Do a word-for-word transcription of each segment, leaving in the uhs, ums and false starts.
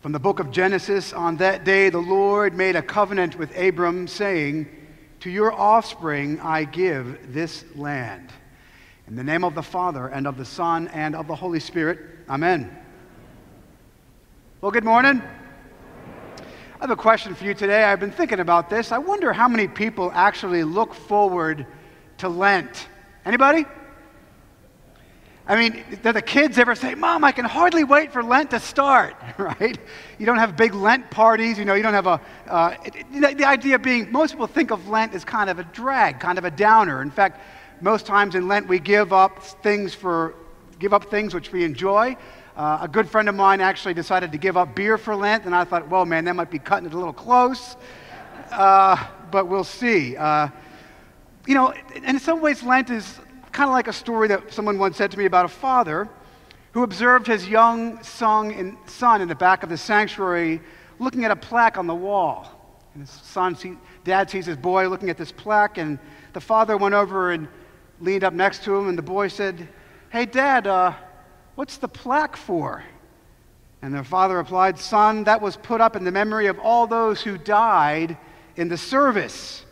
From the book of Genesis, on that day the Lord made a covenant with Abram, saying, "To your offspring I give this land." In the name of the Father, and of the Son, and of the Holy Spirit, amen. Well, good morning. I have a question for you today. I've been thinking about this. I wonder how many people actually look forward to Lent. Anybody? I mean, do the kids ever say, "Mom, I can hardly wait for Lent to start," right? You don't have big Lent parties, you know, you don't have a, uh, it, it, the idea being, most people think of Lent as kind of a drag, kind of a downer. In fact, most times in Lent we give up things for, give up things which we enjoy. Uh, a good friend of mine actually decided to give up beer for Lent, and I thought, well, man, that might be cutting it a little close, uh, but we'll see. Uh, you know, in some ways Lent is kind of like a story that someone once said to me about a father who observed his young son in the back of the sanctuary looking at a plaque on the wall. And his son, see, dad sees his boy looking at this plaque, and the father went over and leaned up next to him, and the boy said, "Hey, Dad, uh, what's the plaque for?" And their father replied, "Son, that was put up in the memory of all those who died in the service."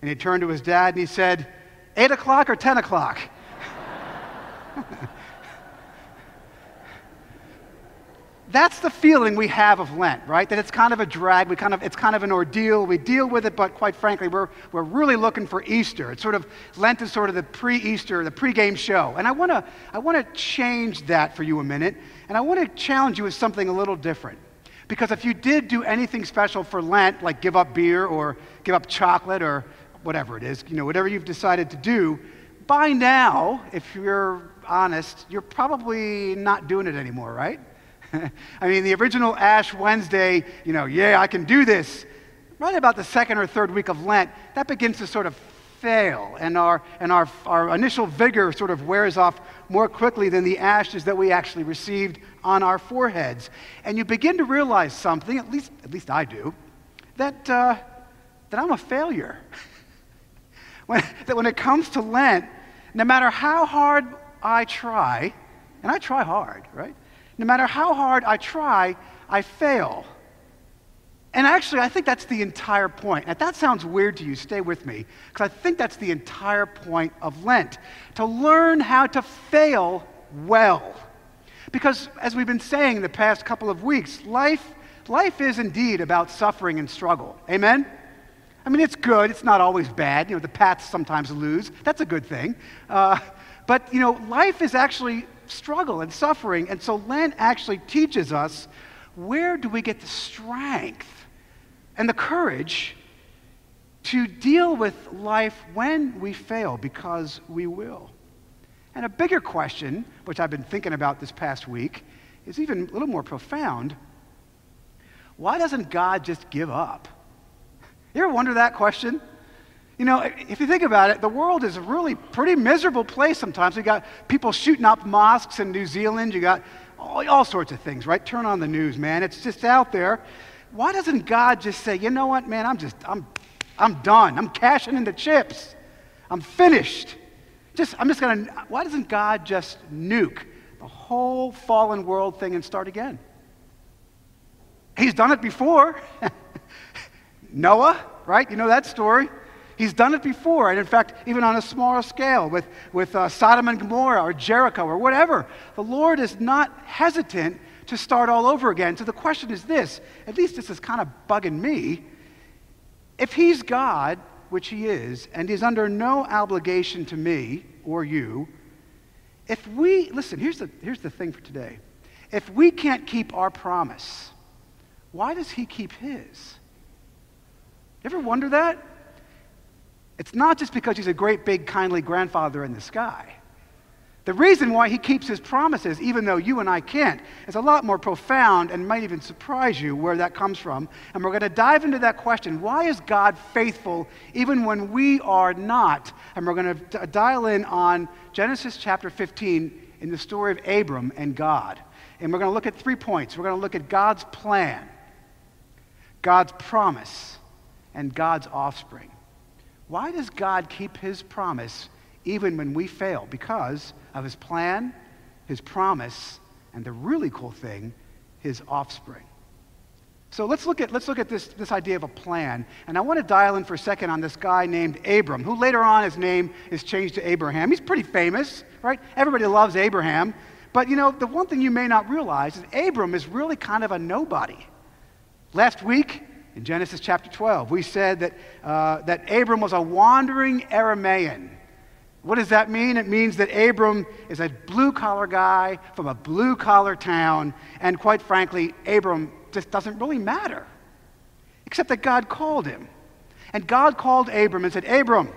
And he turned to his dad and he said, Eight o'clock or ten o'clock? That's the feeling we have of Lent, right? That it's kind of a drag. We kind of it's kind of an ordeal. We deal with it, but quite frankly, we're we're really looking for Easter. It's sort of Lent is sort of the pre-Easter, the pre-game show. And I wanna I wanna change that for you a minute, and I wanna challenge you with something a little different. Because if you did do anything special for Lent, like give up beer or give up chocolate or whatever it is, you know, whatever you've decided to do, by now, if you're honest, you're probably not doing it anymore, right? I mean, the original Ash Wednesday, you know, yeah, I can do this. Right about the second or third week of Lent, that begins to sort of fail, and our and our our initial vigor sort of wears off more quickly than the ashes that we actually received on our foreheads. And you begin to realize something, at least at least I do, that uh, that I'm a failure. When, that when it comes to Lent, no matter how hard I try, and I try hard, right? No matter how hard I try, I fail. And actually, I think that's the entire point. Now, if that sounds weird to you, stay with me, because I think that's the entire point of Lent, to learn how to fail well. Because as we've been saying the past couple of weeks, life, life is indeed about suffering and struggle. Amen? I mean, it's good. It's not always bad. You know, the paths sometimes lose. That's a good thing. Uh, but, you know, life is actually struggle and suffering. And so Lent actually teaches us, where do we get the strength and the courage to deal with life when we fail? Because we will. And a bigger question, which I've been thinking about this past week, is even a little more profound. Why doesn't God just give up? You ever wonder that question? You know, if you think about it, the world is a really pretty miserable place sometimes. You got people shooting up mosques in New Zealand. You got all, all sorts of things, right? Turn on the news, man. It's just out there. Why doesn't God just say, you know what, man, I'm just, I'm, I'm done. I'm cashing in the chips. I'm finished. Just, I'm just going to, why doesn't God just nuke the whole fallen world thing and start again? He's done it before. Noah, right? You know that story. He's done it before, and in fact, even on a smaller scale with, with uh, Sodom and Gomorrah or Jericho or whatever. The Lord is not hesitant to start all over again. So the question is this, at least this is kind of bugging me. If he's God, which he is, and he's under no obligation to me or you, if we, listen, here's the, here's the thing for today. If we can't keep our promise, why does he keep his? You ever wonder that? It's not just because he's a great, big, kindly grandfather in the sky. The reason why he keeps his promises, even though you and I can't, is a lot more profound and might even surprise you where that comes from. And we're going to dive into that question. Why is God faithful even when we are not? And we're going to dial in on Genesis chapter fifteen in the story of Abram and God. And we're going to look at three points. We're going to look at God's plan, God's promise, and God's offspring. Why does God keep his promise even when we fail? Because of his plan, his promise, and the really cool thing, his offspring. So let's look at, let's look at this, this idea of a plan. And I want to dial in for a second on this guy named Abram, who later on his name is changed to Abraham. He's pretty famous, right? Everybody loves Abraham. But, you know, the one thing you may not realize is Abram is really kind of a nobody. Last week, in Genesis chapter twelve, we said that, uh, that Abram was a wandering Aramaean. What does that mean? It means that Abram is a blue-collar guy from a blue-collar town, and quite frankly, Abram just doesn't really matter, except that God called him. And God called Abram and said, Abram,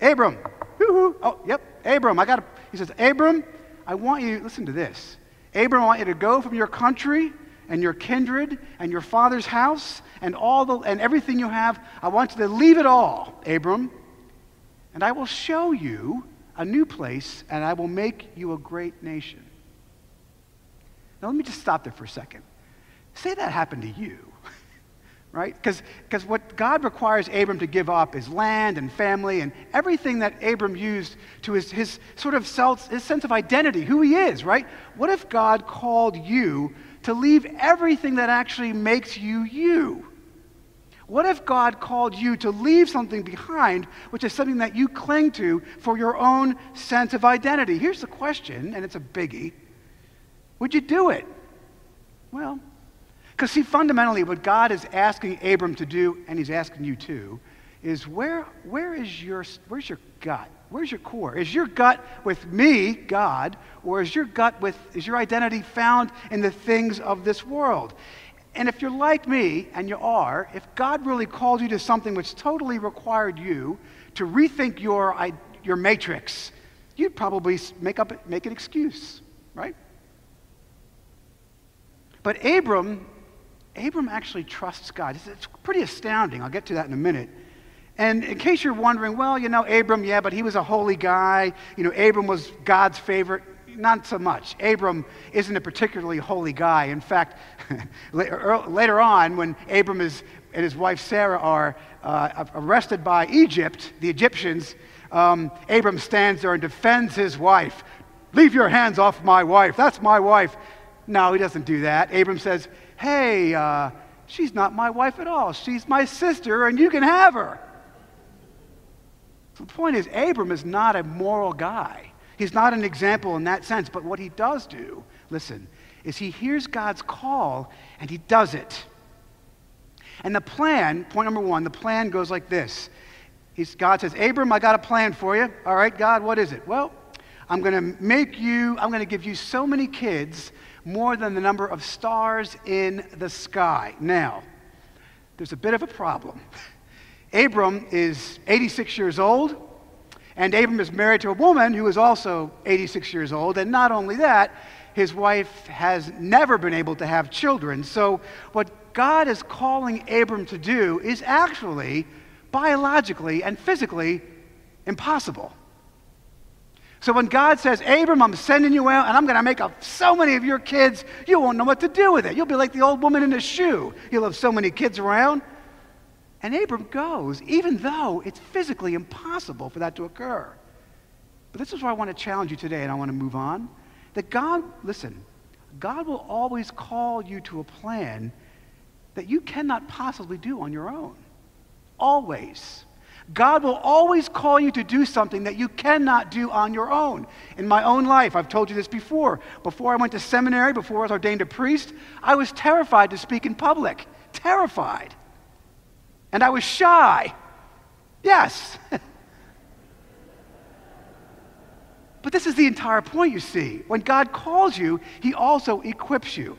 Abram, woo-hoo, oh, yep, Abram, I got to, he says, Abram, I want you, listen to this, Abram, I want you to go from your country and your kindred and your father's house and all the, and everything you have, I want you to leave it all, Abram, and I will show you a new place, and I will make you a great nation. Now, let me just stop there for a second. Say that happened to you, right? Because because what God requires Abram to give up is land and family and everything that Abram used to his, his sort of self, his sense of identity, who he is, right? What if God called you to leave everything that actually makes you you? What if God called you to leave something behind, which is something that you cling to for your own sense of identity? Here's the question, and it's a biggie. Would you do it? Well, because see, fundamentally, what God is asking Abram to do, and he's asking you too, is where, where is your, where's your gut? Where's your core? Is your gut with me, God, or is your gut with, is your identity found in the things of this world? And if you're like me, and you are, if God really called you to something which totally required you to rethink your, your matrix, you'd probably make up, make an excuse, right? But Abram, Abram actually trusts God. It's, it's pretty astounding. I'll get to that in a minute. And in case you're wondering, well, you know, Abram, yeah, but he was a holy guy. You know, Abram was God's favorite. Not so much. Abram isn't a particularly holy guy. In fact, later on, when Abram is, and his wife Sarah are uh, arrested by Egypt, the Egyptians, um, Abram stands there and defends his wife. Leave your hands off my wife. That's my wife. No, he doesn't do that. Abram says, hey, uh, she's not my wife at all. She's my sister, and you can have her. So the point is, Abram is not a moral guy. He's not an example in that sense, but what he does do, listen, is he hears God's call and he does it. And the plan, point number one, the plan goes like this. He's, God says, Abram, I got a plan for you. All right, God, what is it? Well, I'm going to make you, I'm going to give you so many kids, more than the number of stars in the sky. Now, there's a bit of a problem. Abram is eighty-six years old. And Abram is married to a woman who is also eighty-six years old. And not only that, his wife has never been able to have children. So what God is calling Abram to do is actually, biologically and physically, impossible. So when God says, Abram, I'm sending you out, and I'm going to make up so many of your kids, you won't know what to do with it. You'll be like the old woman in the shoe. You'll have so many kids around. And Abram goes, even though it's physically impossible for that to occur. But this is where I want to challenge you today, and I want to move on. That God, listen, God will always call you to a plan that you cannot possibly do on your own. Always. God will always call you to do something that you cannot do on your own. In my own life, I've told you this before. Before I went to seminary, before I was ordained a priest, I was terrified to speak in public. Terrified. And I was shy. Yes. But this is the entire point, you see. When God calls you, he also equips you.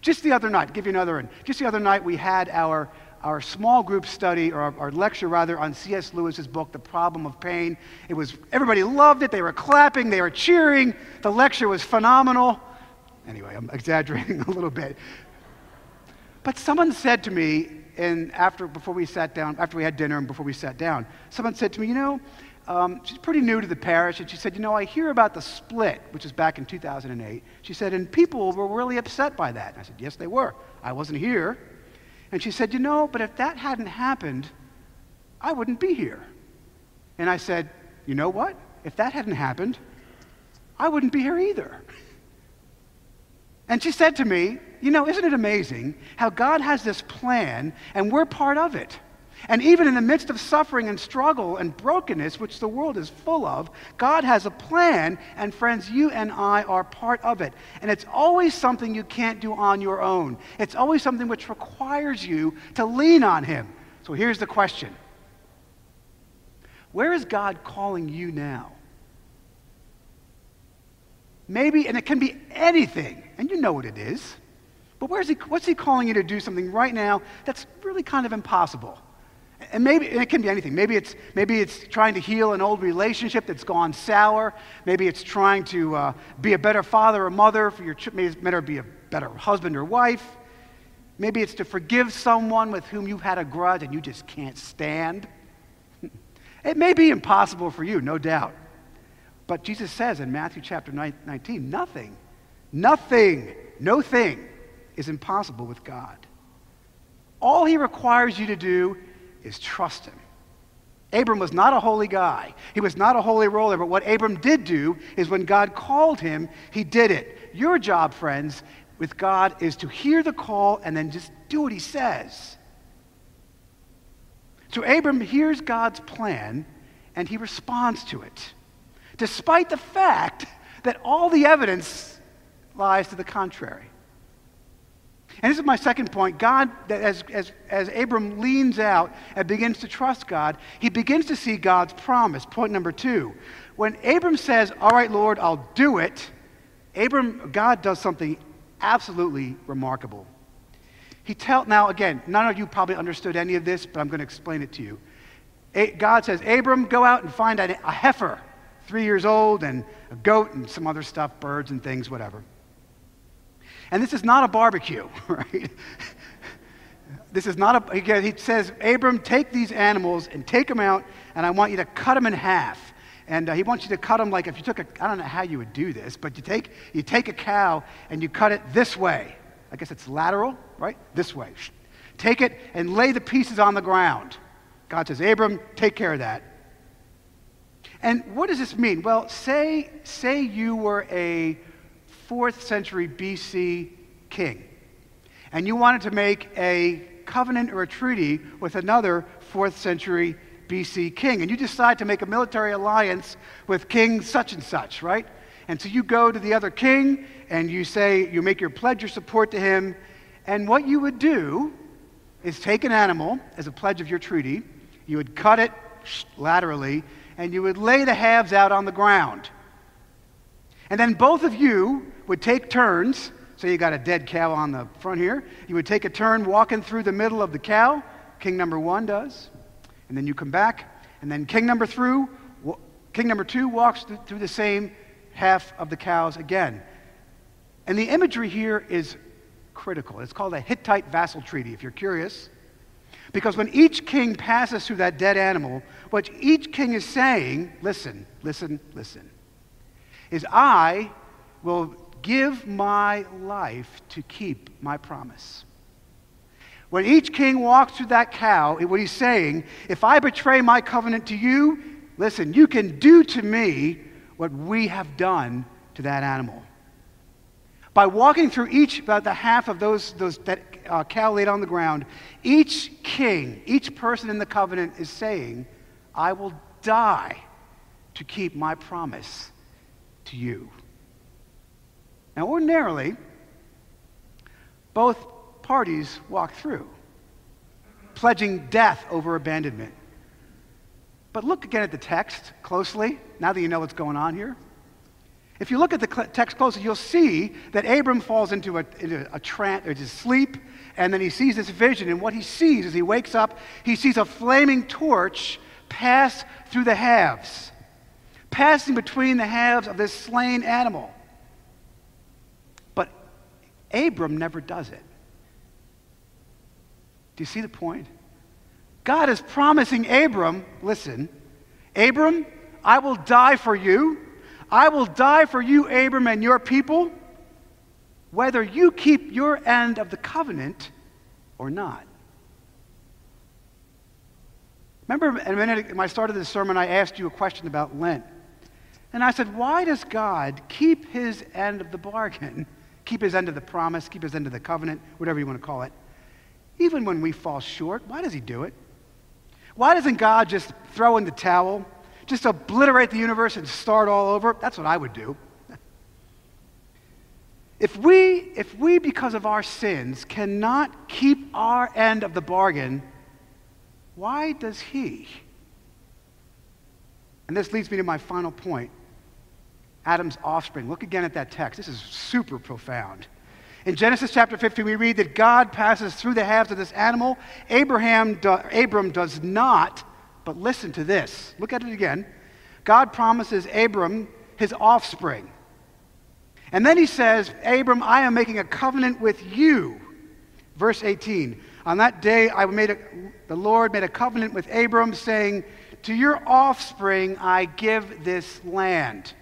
Just the other night, I'll give you another one. Just the other night, we had our, our small group study, or our, our lecture, rather, on C S Lewis's book, The Problem of Pain. It was, everybody loved it. They were clapping. They were cheering. The lecture was phenomenal. Anyway, I'm exaggerating a little bit. But someone said to me, and after, before we sat down, after we had dinner and before we sat down, someone said to me, you know, um, she's pretty new to the parish, and she said, you know, I hear about the split, which is back in two thousand eight. She said, and people were really upset by that. And I said, yes, they were. I wasn't here. And she said, you know, but if that hadn't happened, I wouldn't be here. And I said, you know what? If that hadn't happened, I wouldn't be here either. And she said to me, you know, isn't it amazing how God has this plan and we're part of it? And even in the midst of suffering and struggle and brokenness, which the world is full of, God has a plan, and friends, you and I are part of it. And it's always something you can't do on your own. It's always something which requires you to lean on Him. So here's the question. Where is God calling you now? Maybe, and it can be anything, and you know what it is, but where's he, what's He calling you to do something right now that's really kind of impossible? And maybe, and it can be anything. Maybe it's, maybe it's trying to heal an old relationship that's gone sour. Maybe it's trying to uh, be a better father or mother for your children, maybe be a better husband or wife. Maybe it's to forgive someone with whom you've had a grudge and you just can't stand. It may be impossible for you, no doubt. But Jesus says in Matthew chapter nineteen, nothing, nothing, no thing is impossible with God. All He requires you to do is trust Him. Abram was not a holy guy. He was not a holy roller, but what Abram did do is when God called him, he did it. Your job, friends, with God is to hear the call and then just do what He says. So Abram hears God's plan and he responds to it, despite the fact that all the evidence lies to the contrary. And this is my second point. God, as, as, as Abram leans out and begins to trust God, he begins to see God's promise. Point number two. When Abram says, all right, Lord, I'll do it, Abram, God does something absolutely remarkable. He tell, now, again, none of you probably understood any of this, but I'm going to explain it to you. God says, Abram, go out and find a, a heifer. Three years old, and a goat, and some other stuff, birds and things, whatever. And this is not a barbecue, right? This is not a, again, he says, Abram, take these animals and take them out, and I want you to cut them in half. And uh, he wants you to cut them like if you took a, I don't know how you would do this, but you take, you take a cow and you cut it this way. I guess it's lateral, right? This way. Take it and lay the pieces on the ground. God says, Abram, take care of that. And what does this mean? Well, say, say you were a fourth century B C king, and you wanted to make a covenant or a treaty with another fourth century B C king, and you decide to make a military alliance with king such and such, right? And so you go to the other king, and you say, you make your pledge of support to him, and what you would do is take an animal as a pledge of your treaty, you would cut it laterally, and you would lay the halves out on the ground. And then both of you would take turns. So you got a dead cow on the front here. You would take a turn walking through the middle of the cow. King number one does. And then you come back. And then king number, through, king number two walks th- through the same half of the cows again. And the imagery here is critical. It's called a Hittite vassal treaty, if you're curious. Because when each king passes through that dead animal, what each king is saying, listen, listen, listen, is I will give my life to keep my promise. When each king walks through that cow, what he's saying, if I betray my covenant to you, listen, you can do to me what we have done to that animal. By walking through each, about the half of those, those that uh, cow laid on the ground, each king, each person in the covenant is saying, I will die to keep my promise to you. Now, ordinarily, both parties walk through, pledging death over abandonment. But look again at the text closely, now that you know what's going on here. If you look at the text closely, you'll see that Abram falls into a, into a trance, or just sleep, and then he sees this vision. And what he sees as he wakes up, he sees a flaming torch pass through the halves, passing between the halves of this slain animal. But Abram never does it. Do you see the point? God is promising Abram, listen, Abram, I will die for you. I will die for you, Abram, and your people, whether you keep your end of the covenant or not. Remember a minute ago, when I started this sermon, I asked you a question about Lent. And I said, why does God keep his end of the bargain, keep his end of the promise, keep his end of the covenant, whatever you want to call it. Even when we fall short, why does he do it? Why doesn't God just throw in the towel, just obliterate the universe and start all over? That's what I would do. If we, if we, because of our sins, cannot keep our end of the bargain, why does he? And this leads me to my final point, Adam's offspring. Look again at that text. This is super profound. In Genesis chapter fifteen, we read that God passes through the halves of this animal. Abraham, do, Abram does not, but listen to this. Look at it again. God promises Abram his offspring. And then he says, Abram, I am making a covenant with you. Verse eighteen, on that day I made a, the Lord made a covenant with Abram, saying, to your offspring I give this land.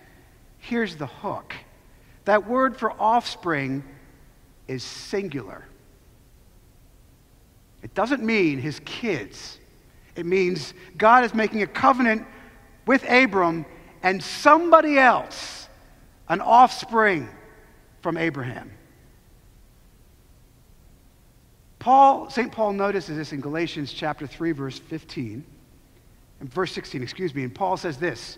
Here's the hook. That word for offspring is singular. It doesn't mean his kids. It means God is making a covenant with Abram and somebody else, an offspring from Abraham. Paul, Saint Paul notices this in Galatians chapter three, verse fifteen, and verse sixteen, excuse me, and Paul says this,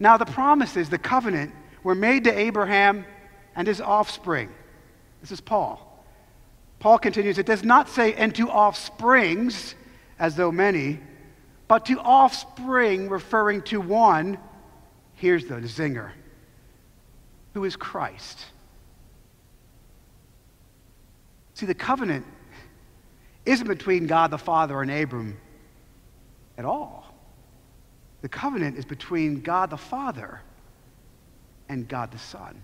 now the promises, the covenant, were made to Abraham and his offspring. This is Paul. Paul continues, it does not say, and to offsprings, as though many, but to offspring, referring to one, here's the zinger, who is Christ. See, the covenant isn't between God the Father and Abram at all. The covenant is between God the Father and God the Son.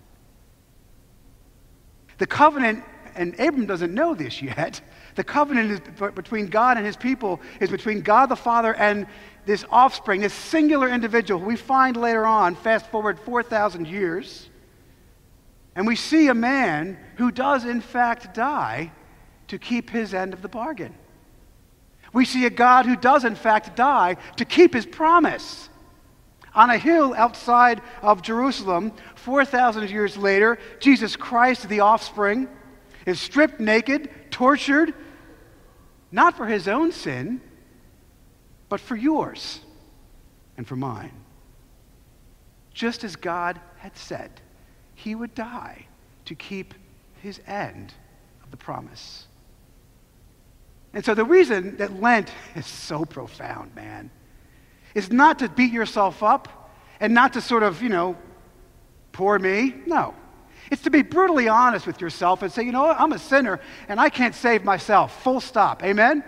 The covenant, and Abram doesn't know this yet, the covenant is between God and his people is between God the Father and this offspring, this singular individual who we find later on, fast forward four thousand years, and we see a man who does, in fact, die to keep his end of the bargain. We see a God who does, in fact, die to keep his promise. On a hill outside of Jerusalem, four thousand years later, Jesus Christ, the offspring, is stripped naked, tortured, not for his own sin, but for yours and for mine. Just as God had said, he would die to keep his end of the promise. And so the reason that Lent is so profound, man, is not to beat yourself up and not to sort of, you know, poor me. No. It's to be brutally honest with yourself and say, you know what, I'm a sinner and I can't save myself. Full stop. Amen?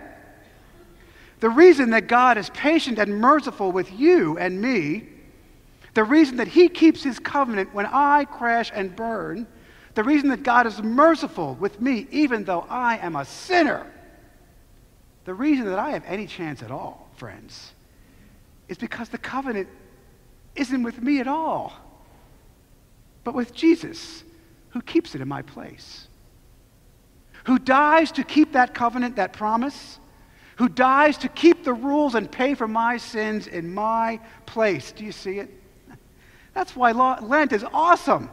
The reason that God is patient and merciful with you and me, the reason that he keeps his covenant when I crash and burn, the reason that God is merciful with me even though I am a sinner, the reason that I have any chance at all, friends, is because the covenant isn't with me at all, but with Jesus, who keeps it in my place, who dies to keep that covenant, that promise, who dies to keep the rules and pay for my sins in my place. Do you see it? That's why Lent is awesome.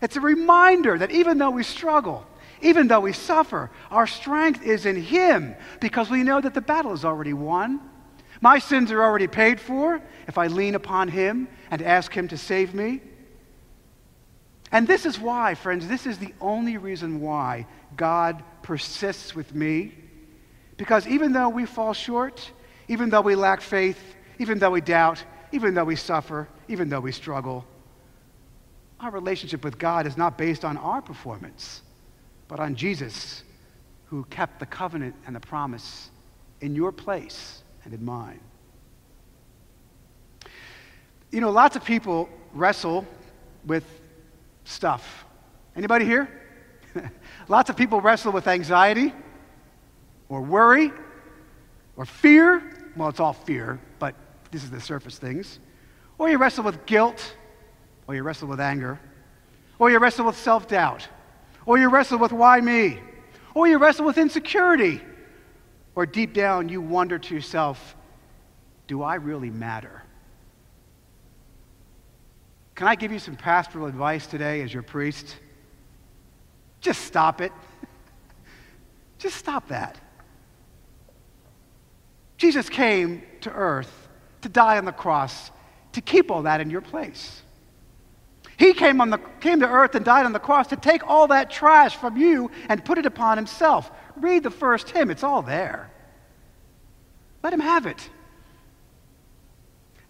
It's a reminder that even though we struggle, even though we suffer, our strength is in him because we know that the battle is already won. My sins are already paid for if I lean upon him and ask him to save me. And this is why, friends, this is the only reason why God persists with me, because even though we fall short, even though we lack faith, even though we doubt, even though we suffer, even though we struggle, our relationship with God is not based on our performance, but on Jesus, who kept the covenant and the promise in your place and in mine. You know, lots of people wrestle with stuff. Anybody here? Lots of people wrestle with anxiety or worry or fear. Well, it's all fear, but this is the surface things. Or you wrestle with guilt, or you wrestle with anger, or you wrestle with self-doubt, or you wrestle with why me, or you wrestle with insecurity, or deep down you wonder to yourself, do I really matter? Can I give you some pastoral advice today as your priest? Just stop it. Just stop that. Jesus came to earth to die on the cross, to keep all that in your place. He came, on the, came to earth and died on the cross to take all that trash from you and put it upon himself. Read the first hymn. It's all there. Let him have it.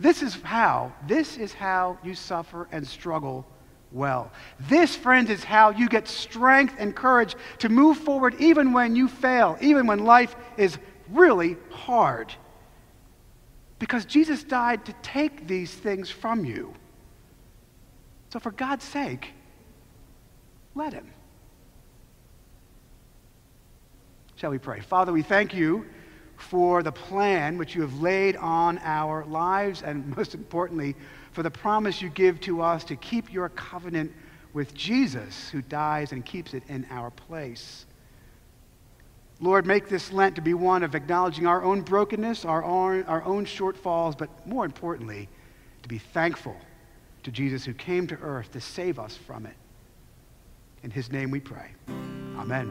This is how, this is how you suffer and struggle well. This, friends, is how you get strength and courage to move forward even when you fail, even when life is really hard. Because Jesus died to take these things from you. So for God's sake, let him. Shall we pray? Father, we thank you for the plan which you have laid on our lives, and most importantly, for the promise you give to us to keep your covenant with Jesus, who dies and keeps it in our place. Lord, make this Lent to be one of acknowledging our own brokenness, our own, our own shortfalls, but more importantly, to be thankful to Jesus who came to earth to save us from it. In his name we pray. Amen.